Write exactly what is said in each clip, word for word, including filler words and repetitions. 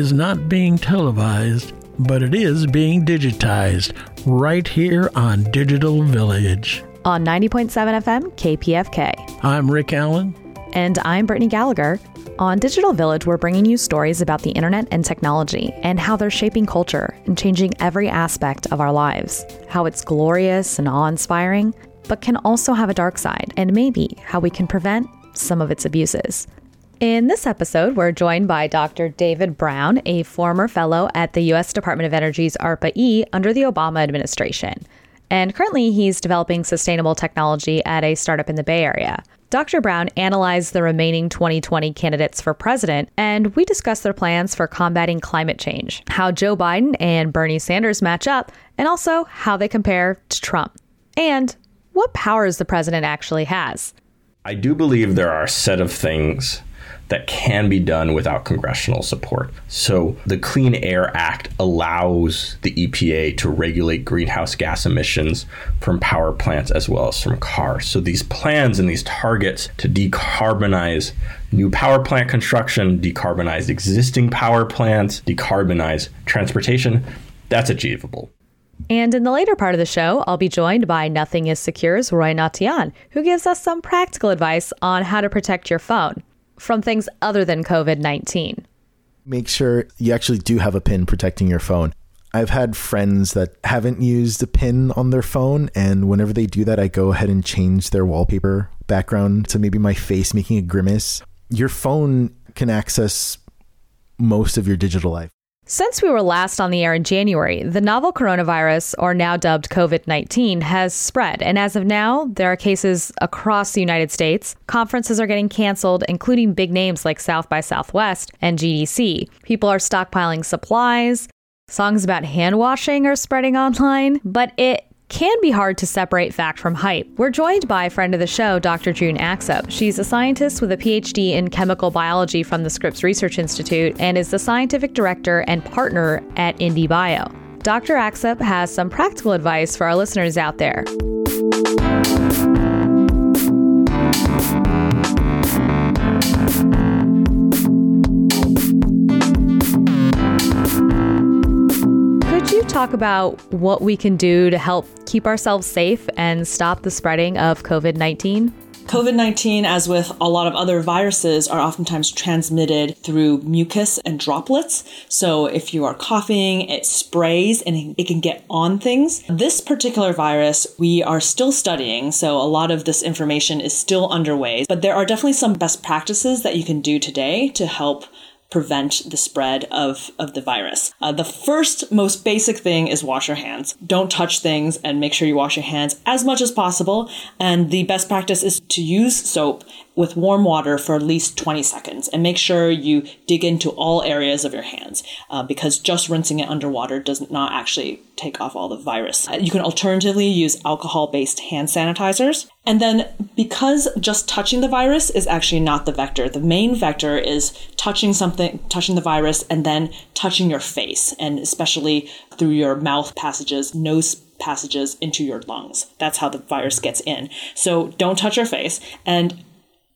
is not being televised, but it is being digitized right here on Digital Village. On ninety point seven F M, K P F K. I'm Rick Allen. And I'm Brittany Gallagher. On Digital Village, we're bringing you stories about the internet and technology and how they're shaping culture and changing every aspect of our lives, how it's glorious and awe-inspiring, but can also have a dark side, and maybe how we can prevent some of its abuses. In this episode, we're joined by Doctor David Brown, a former fellow at the U S Department of Energy's ARPA-E under the Obama administration. And currently, he's developing sustainable technology at a startup in the Bay Area. Doctor Brown analyzed the remaining twenty twenty candidates for president, and we discussed their plans for combating climate change, how Joe Biden and Bernie Sanders match up, and also how they compare to Trump, and what powers the president actually has. I do believe there are a set of things that can be done without congressional support. So the Clean Air Act allows the E P A to regulate greenhouse gas emissions from power plants as well as from cars. So these plans and these targets to decarbonize new power plant construction, decarbonize existing power plants, decarbonize transportation, that's achievable. And in the later part of the show, I'll be joined by Nothing is Secure's Roy Natian, who gives us some practical advice on how to protect your phone from things other than COVID nineteen. Make sure you actually do have a PIN protecting your phone. I've had friends that haven't used a PIN on their phone, and whenever they do that, I go ahead and change their wallpaper background to maybe my face making a grimace. Your phone can access most of your digital life. Since we were last on the air in January, the novel coronavirus, or now dubbed COVID nineteen, has spread. And as of now, there are cases across the United States. Conferences are getting canceled, including big names like South by Southwest and G D C. People are stockpiling supplies. Songs about hand washing are spreading online. But it can be hard to separate fact from hype. We're joined by a friend of the show, Doctor June Axup. She's a scientist with a P H D in chemical biology from the Scripps Research Institute and is the scientific director and partner at IndieBio. Doctor Axup has some practical advice for our listeners out there. Talk about what we can do to help keep ourselves safe and stop the spreading of COVID nineteen. COVID nineteen, as with a lot of other viruses, are oftentimes transmitted through mucus and droplets. So if you are coughing, it sprays and it can get on things. This particular virus, we are still studying, so a lot of this information is still underway. But there are definitely some best practices that you can do today to help prevent the spread of, of the virus. Uh, the first most basic thing is wash your hands. Don't touch things and make sure you wash your hands as much as possible. And the best practice is to use soap with warm water for at least twenty seconds and make sure you dig into all areas of your hands uh, because just rinsing it underwater does not actually take off all the virus. Uh, you can alternatively use alcohol-based hand sanitizers. And then because just touching the virus is actually not the vector, the main vector is touching something, touching the virus and then touching your face, and especially through your mouth passages, nose passages into your lungs. That's how the virus gets in. So don't touch your face. And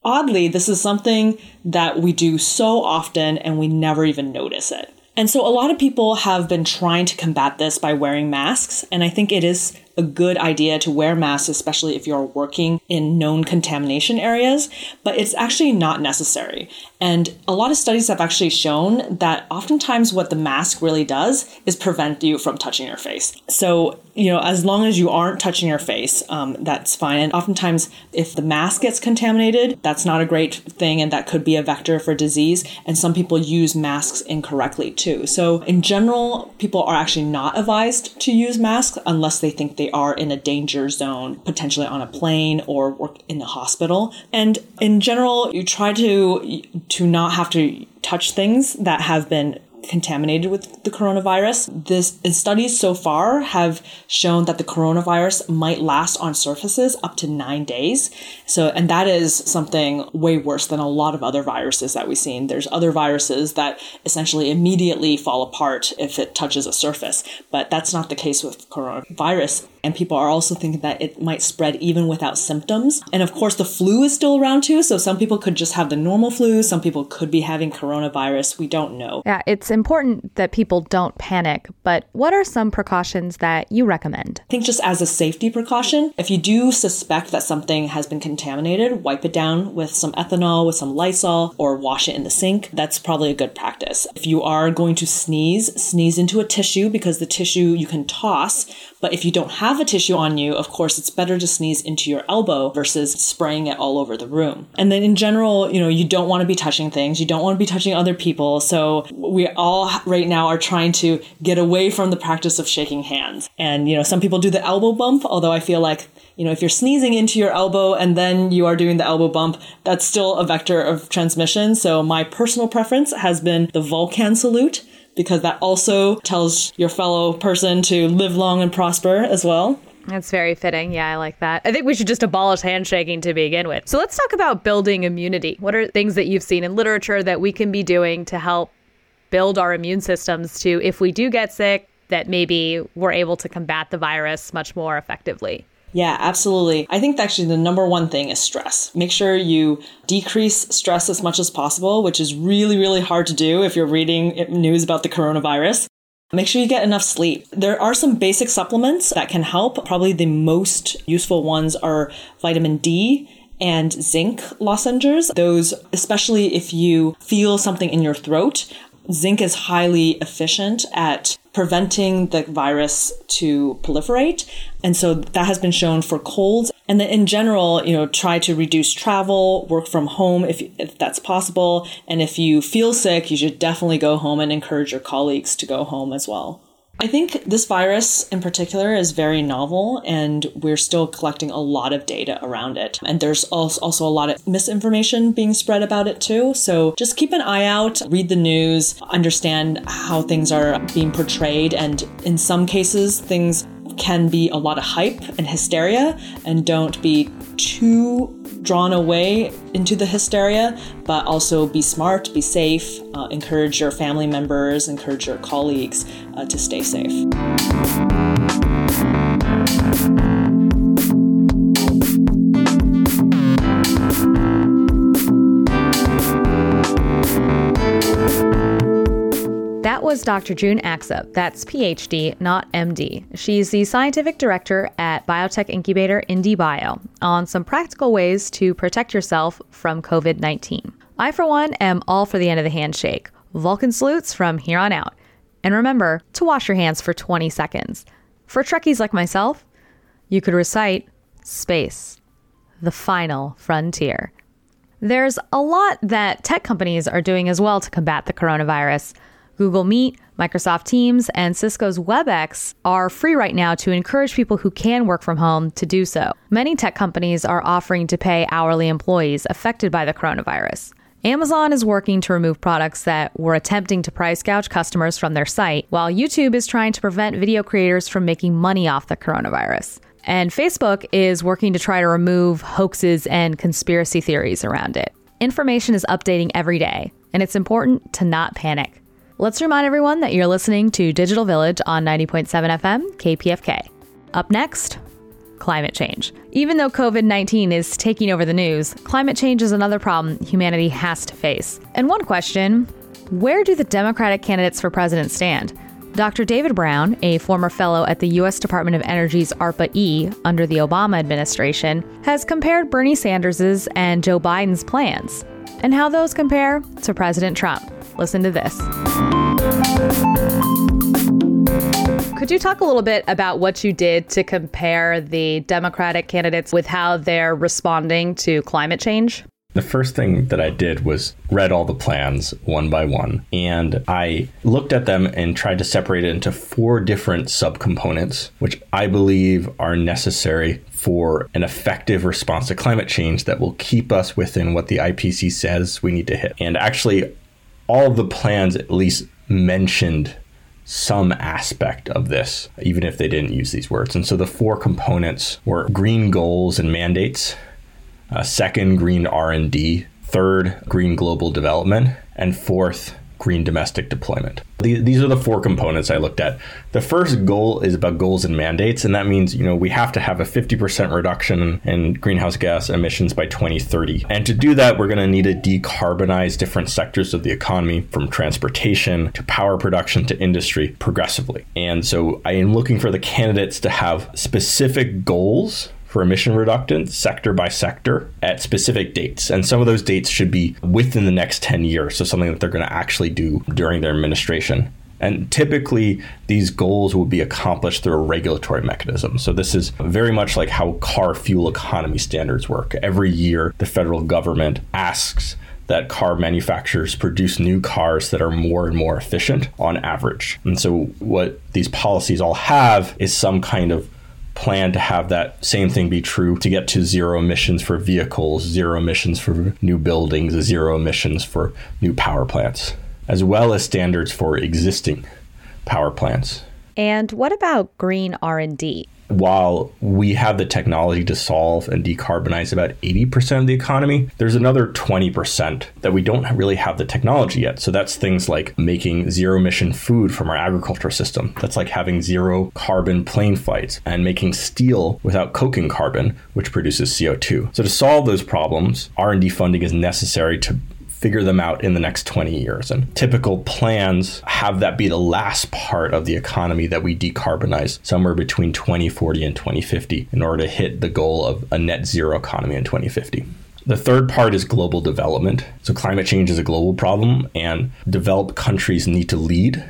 oddly, this is something that we do so often and we never even notice it. And so a lot of people have been trying to combat this by wearing masks. And I think it is a good idea to wear masks, especially if you're working in known contamination areas, but it's actually not necessary. And a lot of studies have actually shown that oftentimes what the mask really does is prevent you from touching your face. So, you know, as long as you aren't touching your face, um, that's fine. And oftentimes if the mask gets contaminated, that's not a great thing. And that could be a vector for disease. And some people use masks incorrectly too. So in general, people are actually not advised to use masks unless they think they They are in a danger zone, potentially on a plane or work in a hospital. And in general, you try to to not have to touch things that have been contaminated with the coronavirus. This studies so far have shown that the coronavirus might last on surfaces up to nine days. So, and that is something way worse than a lot of other viruses that we've seen. There's other viruses that essentially immediately fall apart if it touches a surface, but that's not the case with coronavirus. And people are also thinking that it might spread even without symptoms. And of course, the flu is still around too. So some people could just have the normal flu. Some people could be having coronavirus. We don't know. Yeah, it's important that people don't panic. But what are some precautions that you recommend? I think just as a safety precaution, if you do suspect that something has been contaminated, wipe it down with some ethanol, with some Lysol, or wash it in the sink. That's probably a good practice. If you are going to sneeze, sneeze into a tissue because the tissue you can toss. But if you don't have a tissue on you, of course, it's better to sneeze into your elbow versus spraying it all over the room. And then in general, you know, you don't want to be touching things. You don't want to be touching other people. So we all right now are trying to get away from the practice of shaking hands. And, you know, some people do the elbow bump, although I feel like, you know, if you're sneezing into your elbow and then you are doing the elbow bump, that's still a vector of transmission. So my personal preference has been the Vulcan salute, because that also tells your fellow person to live long and prosper as well. That's very fitting. Yeah, I like that. I think we should just abolish handshaking to begin with. So let's talk about building immunity. What are things that you've seen in literature that we can be doing to help build our immune systems to, if we do get sick, that maybe we're able to combat the virus much more effectively? Yeah, absolutely. I think actually the number one thing is stress. Make sure you decrease stress as much as possible, which is really, really hard to do if you're reading news about the coronavirus. Make sure you get enough sleep. There are some basic supplements that can help. Probably the most useful ones are vitamin D and zinc lozenges. Those, especially if you feel something in your throat, zinc is highly efficient at preventing the virus to proliferate. And so that has been shown for colds. And then in general, you know, try to reduce travel, work from home if, if that's possible. And if you feel sick, you should definitely go home and encourage your colleagues to go home as well. I think this virus in particular is very novel, and we're still collecting a lot of data around it. And there's also a lot of misinformation being spread about it too. So just keep an eye out, read the news, understand how things are being portrayed. And in some cases, things can be a lot of hype and hysteria, and don't be too drawn away into the hysteria, but also be smart, be safe, uh, encourage your family members, encourage your colleagues uh, to stay safe. That was Doctor June Axup. That's P H D, not M D. She's the scientific director at biotech incubator IndieBio on some practical ways to protect yourself from COVID nineteen. I, for one, am all for the end of the handshake. Vulcan salutes from here on out. And remember to wash your hands for twenty seconds. For Trekkies like myself, you could recite Space, the Final Frontier. There's a lot that tech companies are doing as well to combat the coronavirus. Google Meet, Microsoft Teams, and Cisco's WebEx are free right now to encourage people who can work from home to do so. Many tech companies are offering to pay hourly employees affected by the coronavirus. Amazon is working to remove products that were attempting to price gouge customers from their site, while YouTube is trying to prevent video creators from making money off the coronavirus. And Facebook is working to try to remove hoaxes and conspiracy theories around it. Information is updating every day, and it's important to not panic. Let's remind everyone that you're listening to Digital Village on ninety point seven F M, K P F K. Up next, climate change. Even though COVID nineteen is taking over the news, climate change is another problem humanity has to face. And one question, where do the Democratic candidates for president stand? Doctor David Brown, a former fellow at the U S Department of Energy's ARPA-E under the Obama administration, has compared Bernie Sanders' and Joe Biden's plans and how those compare to President Trump. Listen to this. Could you talk a little bit about what you did to compare the Democratic candidates with how they're responding to climate change? The first thing that I did was read all the plans one by one, and I looked at them and tried to separate it into four different subcomponents, which I believe are necessary for an effective response to climate change that will keep us within what the I P C C says we need to hit. And actually, all the plans at least mentioned some aspect of this, even if they didn't use these words. And so the four components were green goals and mandates, uh, second, green R and D, third, green global development, and fourth, green domestic deployment. These are the four components I looked at. The first goal is about goals and mandates, and that means, you know, we have to have a fifty percent reduction in greenhouse gas emissions by twenty thirty. And to do that, we're going to need to decarbonize different sectors of the economy, from transportation to power production to industry, progressively. And so I am looking for the candidates to have specific goals for emission reduction, sector by sector, at specific dates. And some of those dates should be within the next ten years, so something that they're going to actually do during their administration. And typically, these goals will be accomplished through a regulatory mechanism. So this is very much like how car fuel economy standards work. Every year, the federal government asks that car manufacturers produce new cars that are more and more efficient on average. And so what these policies all have is some kind of plan to have that same thing be true to get to zero emissions for vehicles, zero emissions for new buildings, zero emissions for new power plants, as well as standards for existing power plants. And what about green R and D? While we have the technology to solve and decarbonize about eighty percent of the economy, there's another twenty percent that we don't really have the technology yet. So that's things like making zero emission food from our agriculture system. That's like having zero carbon plane flights, and making steel without coking carbon, which produces C O two. So to solve those problems, R and D funding is necessary to figure them out in the next twenty years. And typical plans have that be the last part of the economy that we decarbonize, somewhere between twenty forty and twenty fifty, in order to hit the goal of a net zero economy in twenty fifty. The third part is global development. So climate change is a global problem, and developed countries need to lead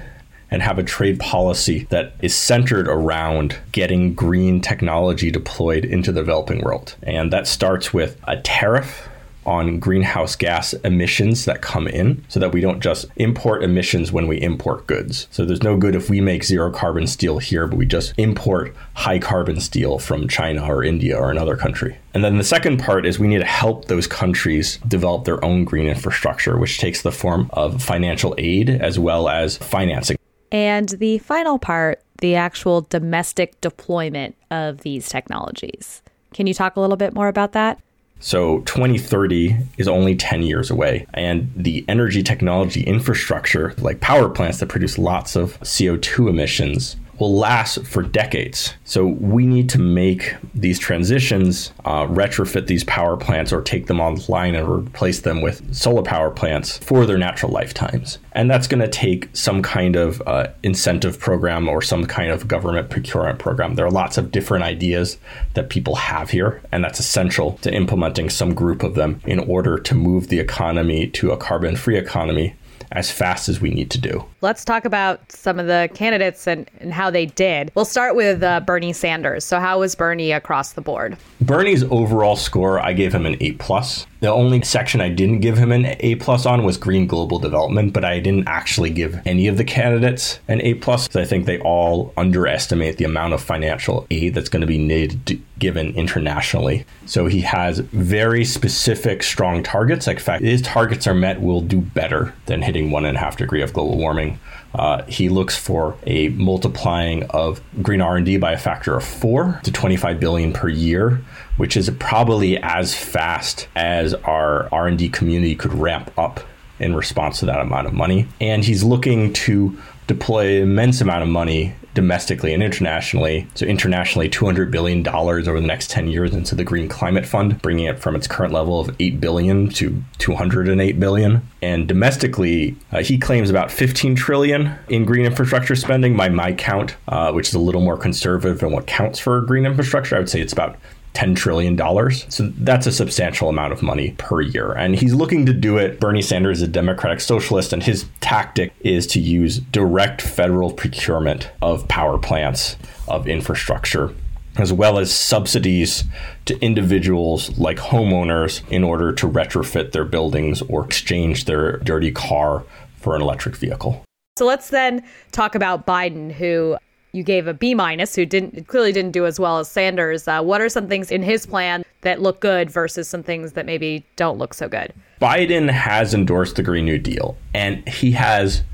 and have a trade policy that is centered around getting green technology deployed into the developing world. And that starts with a tariff on greenhouse gas emissions that come in, so that we don't just import emissions when we import goods. So there's no good if we make zero carbon steel here, but we just import high carbon steel from China or India or another country. And then the second part is we need to help those countries develop their own green infrastructure, which takes the form of financial aid as well as financing. And the final part, the actual domestic deployment of these technologies. Can you talk a little bit more about that? So twenty thirty is only ten years away, and the energy technology infrastructure, like power plants that produce lots of C O two emissions, will last for decades. So we need to make these transitions, uh, retrofit these power plants or take them online and replace them with solar power plants for their natural lifetimes. And that's going to take some kind of uh, incentive program or some kind of government procurement program. There are lots of different ideas that people have here, and that's essential to implementing some group of them in order to move the economy to a carbon-free economy as fast as we need to do. Let's talk about some of the candidates and, and how they did. We'll start with uh, Bernie Sanders. So how was Bernie across the board? Bernie's overall score, I gave him an A plus. The only section I didn't give him an A plus on was green global development, but I didn't actually give any of the candidates an A plus. So I think they all underestimate the amount of financial aid that's going to be needed to given internationally. So he has very specific, strong targets. Like, in fact, his targets are met, we'll do better than hitting one and a half degree of global warming. Uh, he looks for a multiplying of green R and D by a factor of four to twenty-five billion per year, which is probably as fast as our R and D community could ramp up in response to that amount of money. And he's looking to deploy an immense amount of money domestically and internationally. So internationally, two hundred billion dollars over the next ten years into the Green Climate Fund, bringing it from its current level of eight billion dollars to two hundred eight billion dollars. And domestically, uh, he claims about fifteen trillion dollars in green infrastructure spending by my count, uh, which is a little more conservative than what counts for green infrastructure. I would say it's about ten trillion dollars. So that's a substantial amount of money per year. And he's looking to do it. Bernie Sanders is a democratic socialist, and his tactic is to use direct federal procurement of power plants, of infrastructure, as well as subsidies to individuals like homeowners in order to retrofit their buildings or exchange their dirty car for an electric vehicle. So let's then talk about Biden, who you gave a B minus, who didn't clearly didn't do as well as Sanders. Uh, what are some things in his plan that look good versus some things that maybe don't look so good? Biden has endorsed the Green New Deal, and he has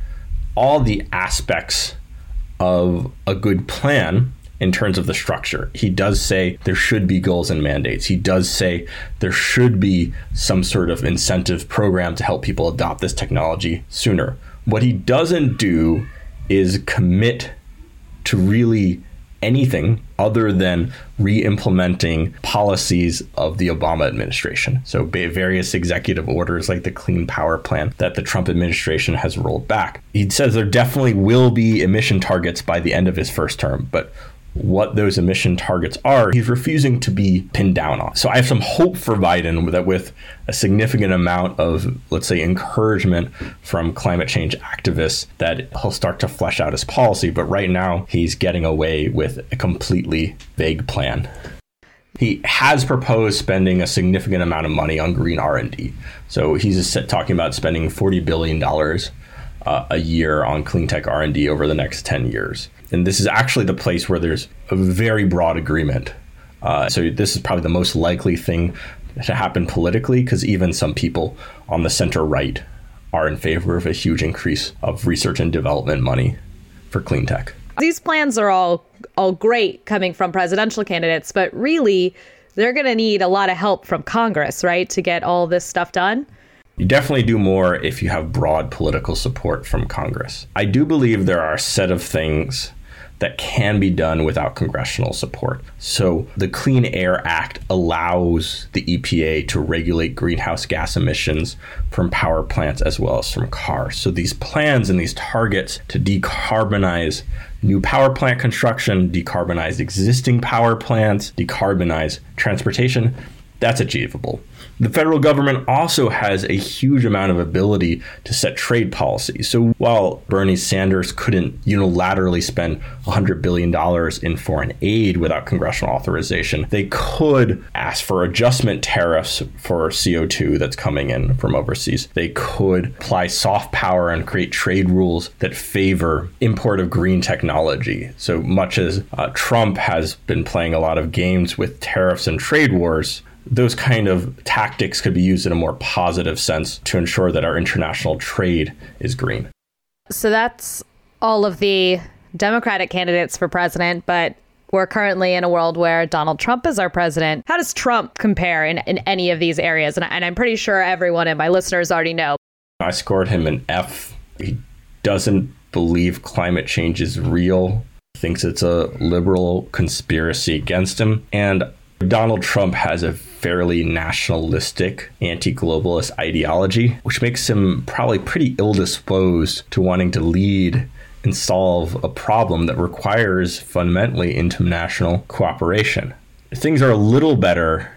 all the aspects of a good plan in terms of the structure. He does say there should be goals and mandates. He does say there should be some sort of incentive program to help people adopt this technology sooner. What he doesn't do is commit to really anything other than re-implementing policies of the Obama administration. So various executive orders like the Clean Power Plan that the Trump administration has rolled back. He says there definitely will be emission targets by the end of his first term, but what those emission targets are, he's refusing to be pinned down on. So I have some hope for Biden that with a significant amount of, let's say, encouragement from climate change activists, that he'll start to flesh out his policy. But right now, he's getting away with a completely vague plan. He has proposed spending a significant amount of money on green R and D. So he's talking about spending forty billion dollars uh, a year on clean tech R and D over the next ten years. And this is actually the place where there's a very broad agreement. Uh, so this is probably the most likely thing to happen politically, because even some people on the center right are in favor of a huge increase of research and development money for clean tech. These plans are all all great coming from presidential candidates, but really, they're going to need a lot of help from Congress, right, to get all this stuff done? You definitely do more if you have broad political support from Congress. I do believe there are a set of things that can be done without congressional support. So the Clean Air Act allows the E P A to regulate greenhouse gas emissions from power plants as well as from cars. So these plans and these targets to decarbonize new power plant construction, decarbonize existing power plants, decarbonize transportation, that's achievable. The federal government also has a huge amount of ability to set trade policy. So while Bernie Sanders couldn't unilaterally spend one hundred billion dollars in foreign aid without congressional authorization, they could ask for adjustment tariffs for C O two that's coming in from overseas. They could apply soft power and create trade rules that favor import of green technology. So much as uh, Trump has been playing a lot of games with tariffs and trade wars, those kind of tactics could be used in a more positive sense to ensure that our international trade is green. So that's all of the Democratic candidates for president, but we're currently in a world where Donald Trump is our president. How does Trump compare in, in any of these areas? And, I, and I'm pretty sure everyone and my listeners already know. I scored him an F. He doesn't believe climate change is real, thinks it's a liberal conspiracy against him. And Donald Trump has a fairly nationalistic, anti-globalist ideology, which makes him probably pretty ill-disposed to wanting to lead and solve a problem that requires fundamentally international cooperation. Things are a little better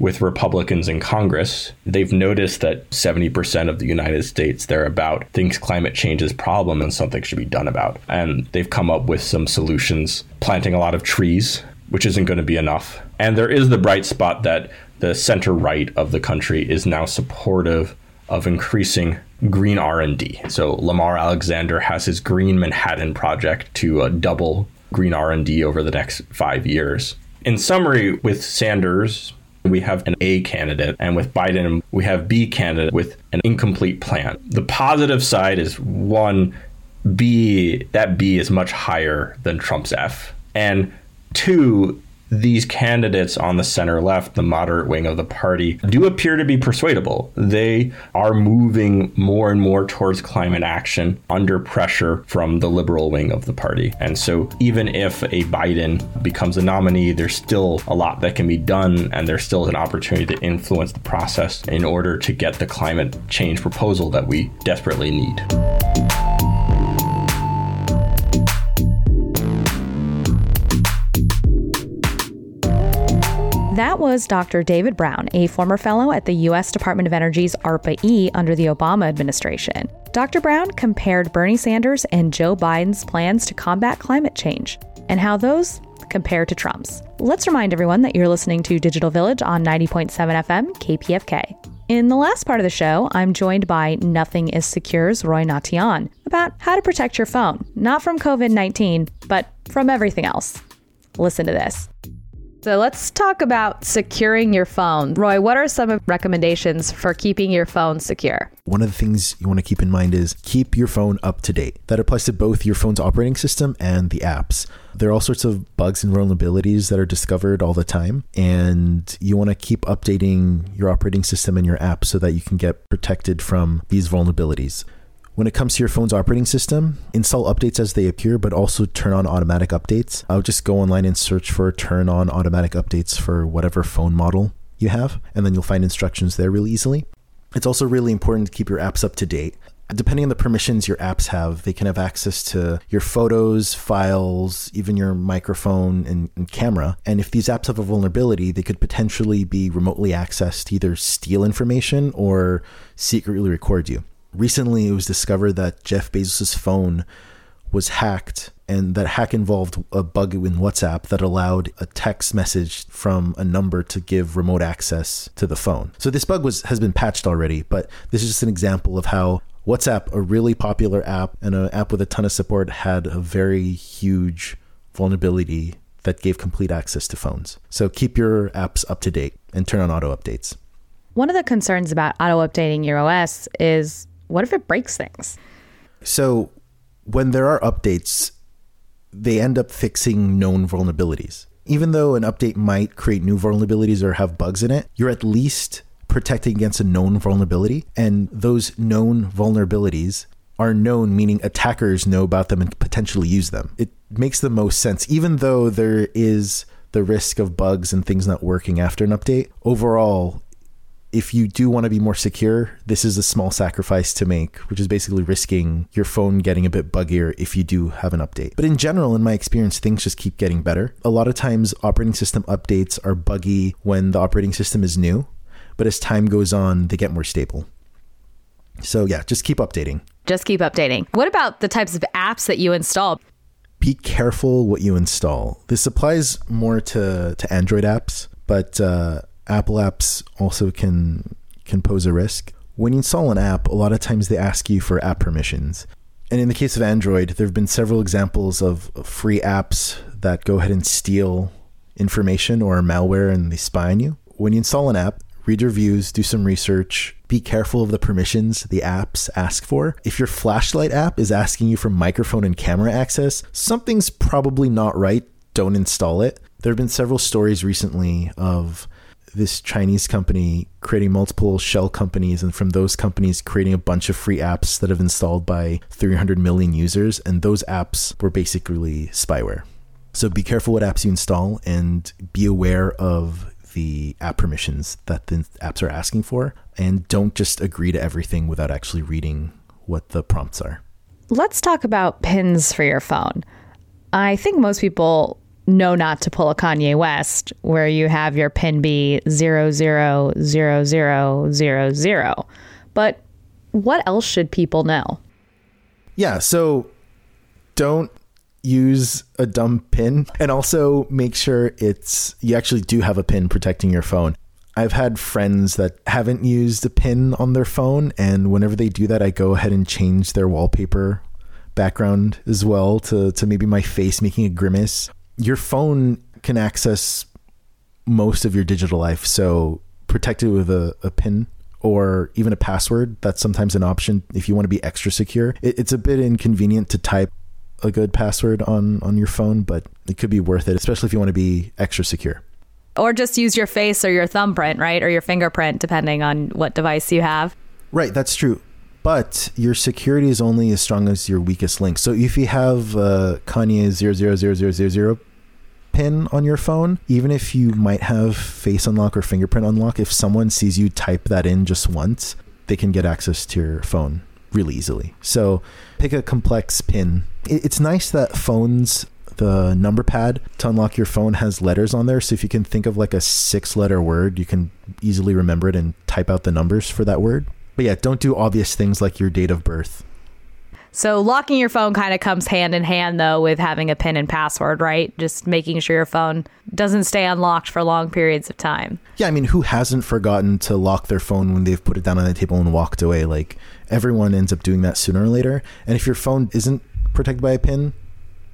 with Republicans in Congress. They've noticed that seventy percent of the United States thereabout thinks climate change is a problem and something should be done about. And they've come up with some solutions, planting a lot of trees, which isn't going to be enough. And there is the bright spot that the center right of the country is now supportive of increasing green R and D. So Lamar Alexander has his Green Manhattan Project to uh, double green R and D over the next five years. In summary, with Sanders, we have an A candidate, and with Biden, we have B candidate with an incomplete plan. The positive side is one, B, that B is much higher than Trump's F. And two, these candidates on the center left, the moderate wing of the party, do appear to be persuadable. They are moving more and more towards climate action under pressure from the liberal wing of the party. And so even if a Biden becomes a nominee, there's still a lot that can be done, and there's still an opportunity to influence the process in order to get the climate change proposal that we desperately need. That was Doctor David Brown, a former fellow at the U S Department of Energy's ARPA-E under the Obama administration. Doctor Brown compared Bernie Sanders and Joe Biden's plans to combat climate change and how those compare to Trump's. Let's remind everyone that you're listening to Digital Village on ninety point seven F M K P F K. In the last part of the show, I'm joined by Nothing is Secure's Roy Natian about how to protect your phone, not from COVID nineteen, but from everything else. Listen to this. So let's talk about securing your phone. Roy, what are some recommendations for keeping your phone secure? One of the things you want to keep in mind is keep your phone up to date. That applies to both your phone's operating system and the apps. There are all sorts of bugs and vulnerabilities that are discovered all the time, and you want to keep updating your operating system and your apps so that you can get protected from these vulnerabilities. When it comes to your phone's operating system, install updates as they appear, but also turn on automatic updates. I would just go online and search for turn on automatic updates for whatever phone model you have, and then you'll find instructions there really easily. It's also really important to keep your apps up to date. Depending on the permissions your apps have, they can have access to your photos, files, even your microphone and, and camera. And if these apps have a vulnerability, they could potentially be remotely accessed to either steal information or secretly record you. Recently, it was discovered that Jeff Bezos' phone was hacked, and that hack involved a bug in WhatsApp that allowed a text message from a number to give remote access to the phone. So this bug was has been patched already, but this is just an example of how WhatsApp, a really popular app and an app with a ton of support, had a very huge vulnerability that gave complete access to phones. So keep your apps up to date and turn on auto updates. One of the concerns about auto updating your O S is, what if it breaks things? So when there are updates, they end up fixing known vulnerabilities. Even though an update might create new vulnerabilities or have bugs in it, you're at least protecting against a known vulnerability. And those known vulnerabilities are known, meaning attackers know about them and potentially use them. It makes the most sense, even though there is the risk of bugs and things not working after an update. Overall, if you do want to be more secure, this is a small sacrifice to make, which is basically risking your phone getting a bit buggier if you do have an update. But in general, in my experience, things just keep getting better. A lot of times operating system updates are buggy when the operating system is new, but as time goes on, they get more stable. So yeah, just keep updating. Just keep updating. What about the types of apps that you install? Be careful what you install. This applies more to, to Android apps, but uh, Apple apps also can can pose a risk. When you install an app, a lot of times they ask you for app permissions. And in the case of Android, there have been several examples of free apps that go ahead and steal information or malware, and they spy on you. When you install an app, read reviews, do some research, be careful of the permissions the apps ask for. If your flashlight app is asking you for microphone and camera access, something's probably not right. Don't install it. There have been several stories recently of this Chinese company creating multiple shell companies, and from those companies creating a bunch of free apps that have installed by three hundred million users. And those apps were basically spyware. So be careful what apps you install, and be aware of the app permissions that the apps are asking for. And don't just agree to everything without actually reading what the prompts are. Let's talk about pins for your phone. I think most people know not to pull a Kanye West, where you have your pin be zero zero zero zero zero zero. But what else should people know? Yeah, so don't use a dumb pin, and also make sure it's you actually do have a pin protecting your phone. I've had friends that haven't used a pin on their phone, and whenever they do that, I go ahead and change their wallpaper background as well to, to maybe my face making a grimace. Your phone can access most of your digital life, so protect it with a, a pin or even a password. That's sometimes an option if you want to be extra secure. It, it's a bit inconvenient to type a good password on, on your phone, but it could be worth it, especially if you want to be extra secure. Or just use your face or your thumbprint, right? Or your fingerprint, depending on what device you have. Right, that's true. But your security is only as strong as your weakest link. So if you have uh, Kanye zero zero zero zero zero zero pin on your phone, even if you might have face unlock or fingerprint unlock, if someone sees you type that in just once, they can get access to your phone really easily. So pick a complex pin. It's nice that phones, the number pad to unlock your phone has letters on there. So if you can think of like a six letter word, you can easily remember it and type out the numbers for that word. But yeah, don't do obvious things like your date of birth. So locking your phone kind of comes hand in hand, though, with having a PIN and password, right? Just making sure your phone doesn't stay unlocked for long periods of time. Yeah, I mean, who hasn't forgotten to lock their phone when they've put it down on the table and walked away? Like, everyone ends up doing that sooner or later. And if your phone isn't protected by a PIN,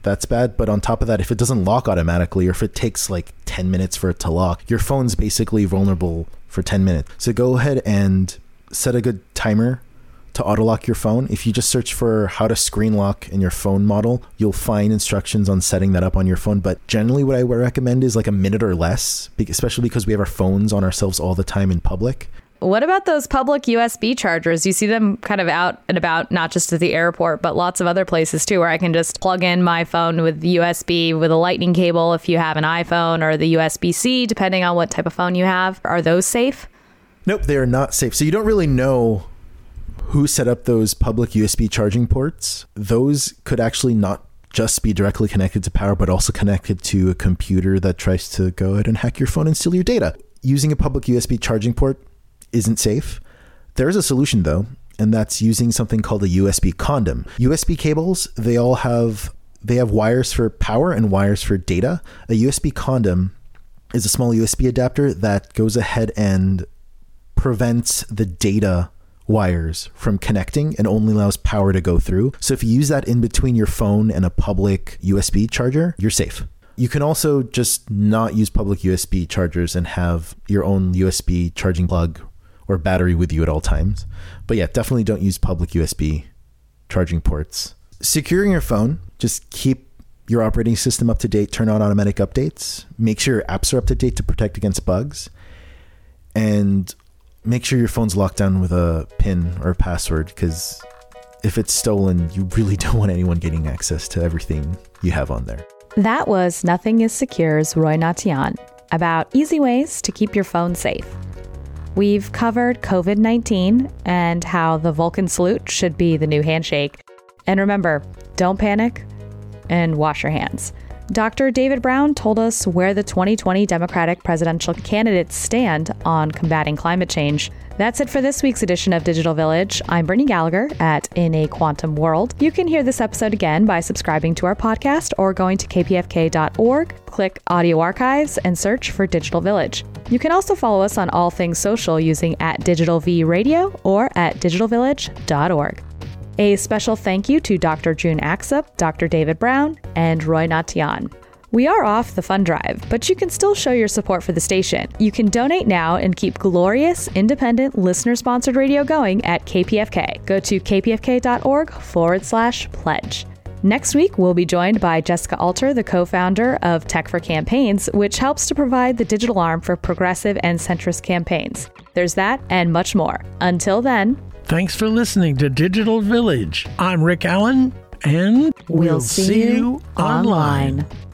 that's bad. But on top of that, if it doesn't lock automatically, or if it takes like ten minutes for it to lock, your phone's basically vulnerable for ten minutes. So go ahead and set a good timer to auto lock your phone. If you just search for how to screen lock in your phone model, you'll find instructions on setting that up on your phone. But generally what I would recommend is like a minute or less, especially because we have our phones on ourselves all the time in public. What about those public U S B chargers? You see them kind of out and about, not just at the airport, but lots of other places, too, where I can just plug in my phone with U S B, with a lightning cable if you have an iPhone, or the U S B C, depending on what type of phone you have. Are those safe? Nope, they are not safe. So you don't really know who set up those public U S B charging ports. Those could actually not just be directly connected to power, but also connected to a computer that tries to go ahead and hack your phone and steal your data. Using a public U S B charging port isn't safe. There is a solution, though, and that's using something called a U S B condom. U S B cables, they all have they have wires for power and wires for data. A U S B condom is a small U S B adapter that goes ahead and prevents the data wires from connecting and only allows power to go through. So if you use that in between your phone and a public U S B charger, you're safe. You can also just not use public U S B chargers and have your own U S B charging plug or battery with you at all times. But yeah, definitely don't use public U S B charging ports. Securing your phone, just keep your operating system up to date, turn on automatic updates, make sure your apps are up to date to protect against bugs, and make sure your phone's locked down with a PIN or a password, because if it's stolen, you really don't want anyone getting access to everything you have on there. That was Nothing is Secure's Roy Natian about easy ways to keep your phone safe. We've covered COVID nineteen and how the Vulcan salute should be the new handshake. And remember, don't panic and wash your hands. Doctor David Brown told us where the twenty twenty Democratic presidential candidates stand on combating climate change. That's it for this week's edition of Digital Village. I'm Brittany Gallagher at In a Quantum World. You can hear this episode again by subscribing to our podcast or going to k p f k dot org, click Audio Archives, and search for Digital Village. You can also follow us on all things social using at Digital V Radio or at digital village dot org. A special thank you to Doctor June Axup, Doctor David Brown, and Roy Natian. We are off the fund drive, but you can still show your support for the station. You can donate now and keep glorious, independent, listener-sponsored radio going at K P F K. Go to kpfk.org forward slash pledge. Next week, we'll be joined by Jessica Alter, the co-founder of Tech for Campaigns, which helps to provide the digital arm for progressive and centrist campaigns. There's that and much more. Until then... Thanks for listening to Digital Village. I'm Rick Allen, and we'll, we'll see, see you online. online.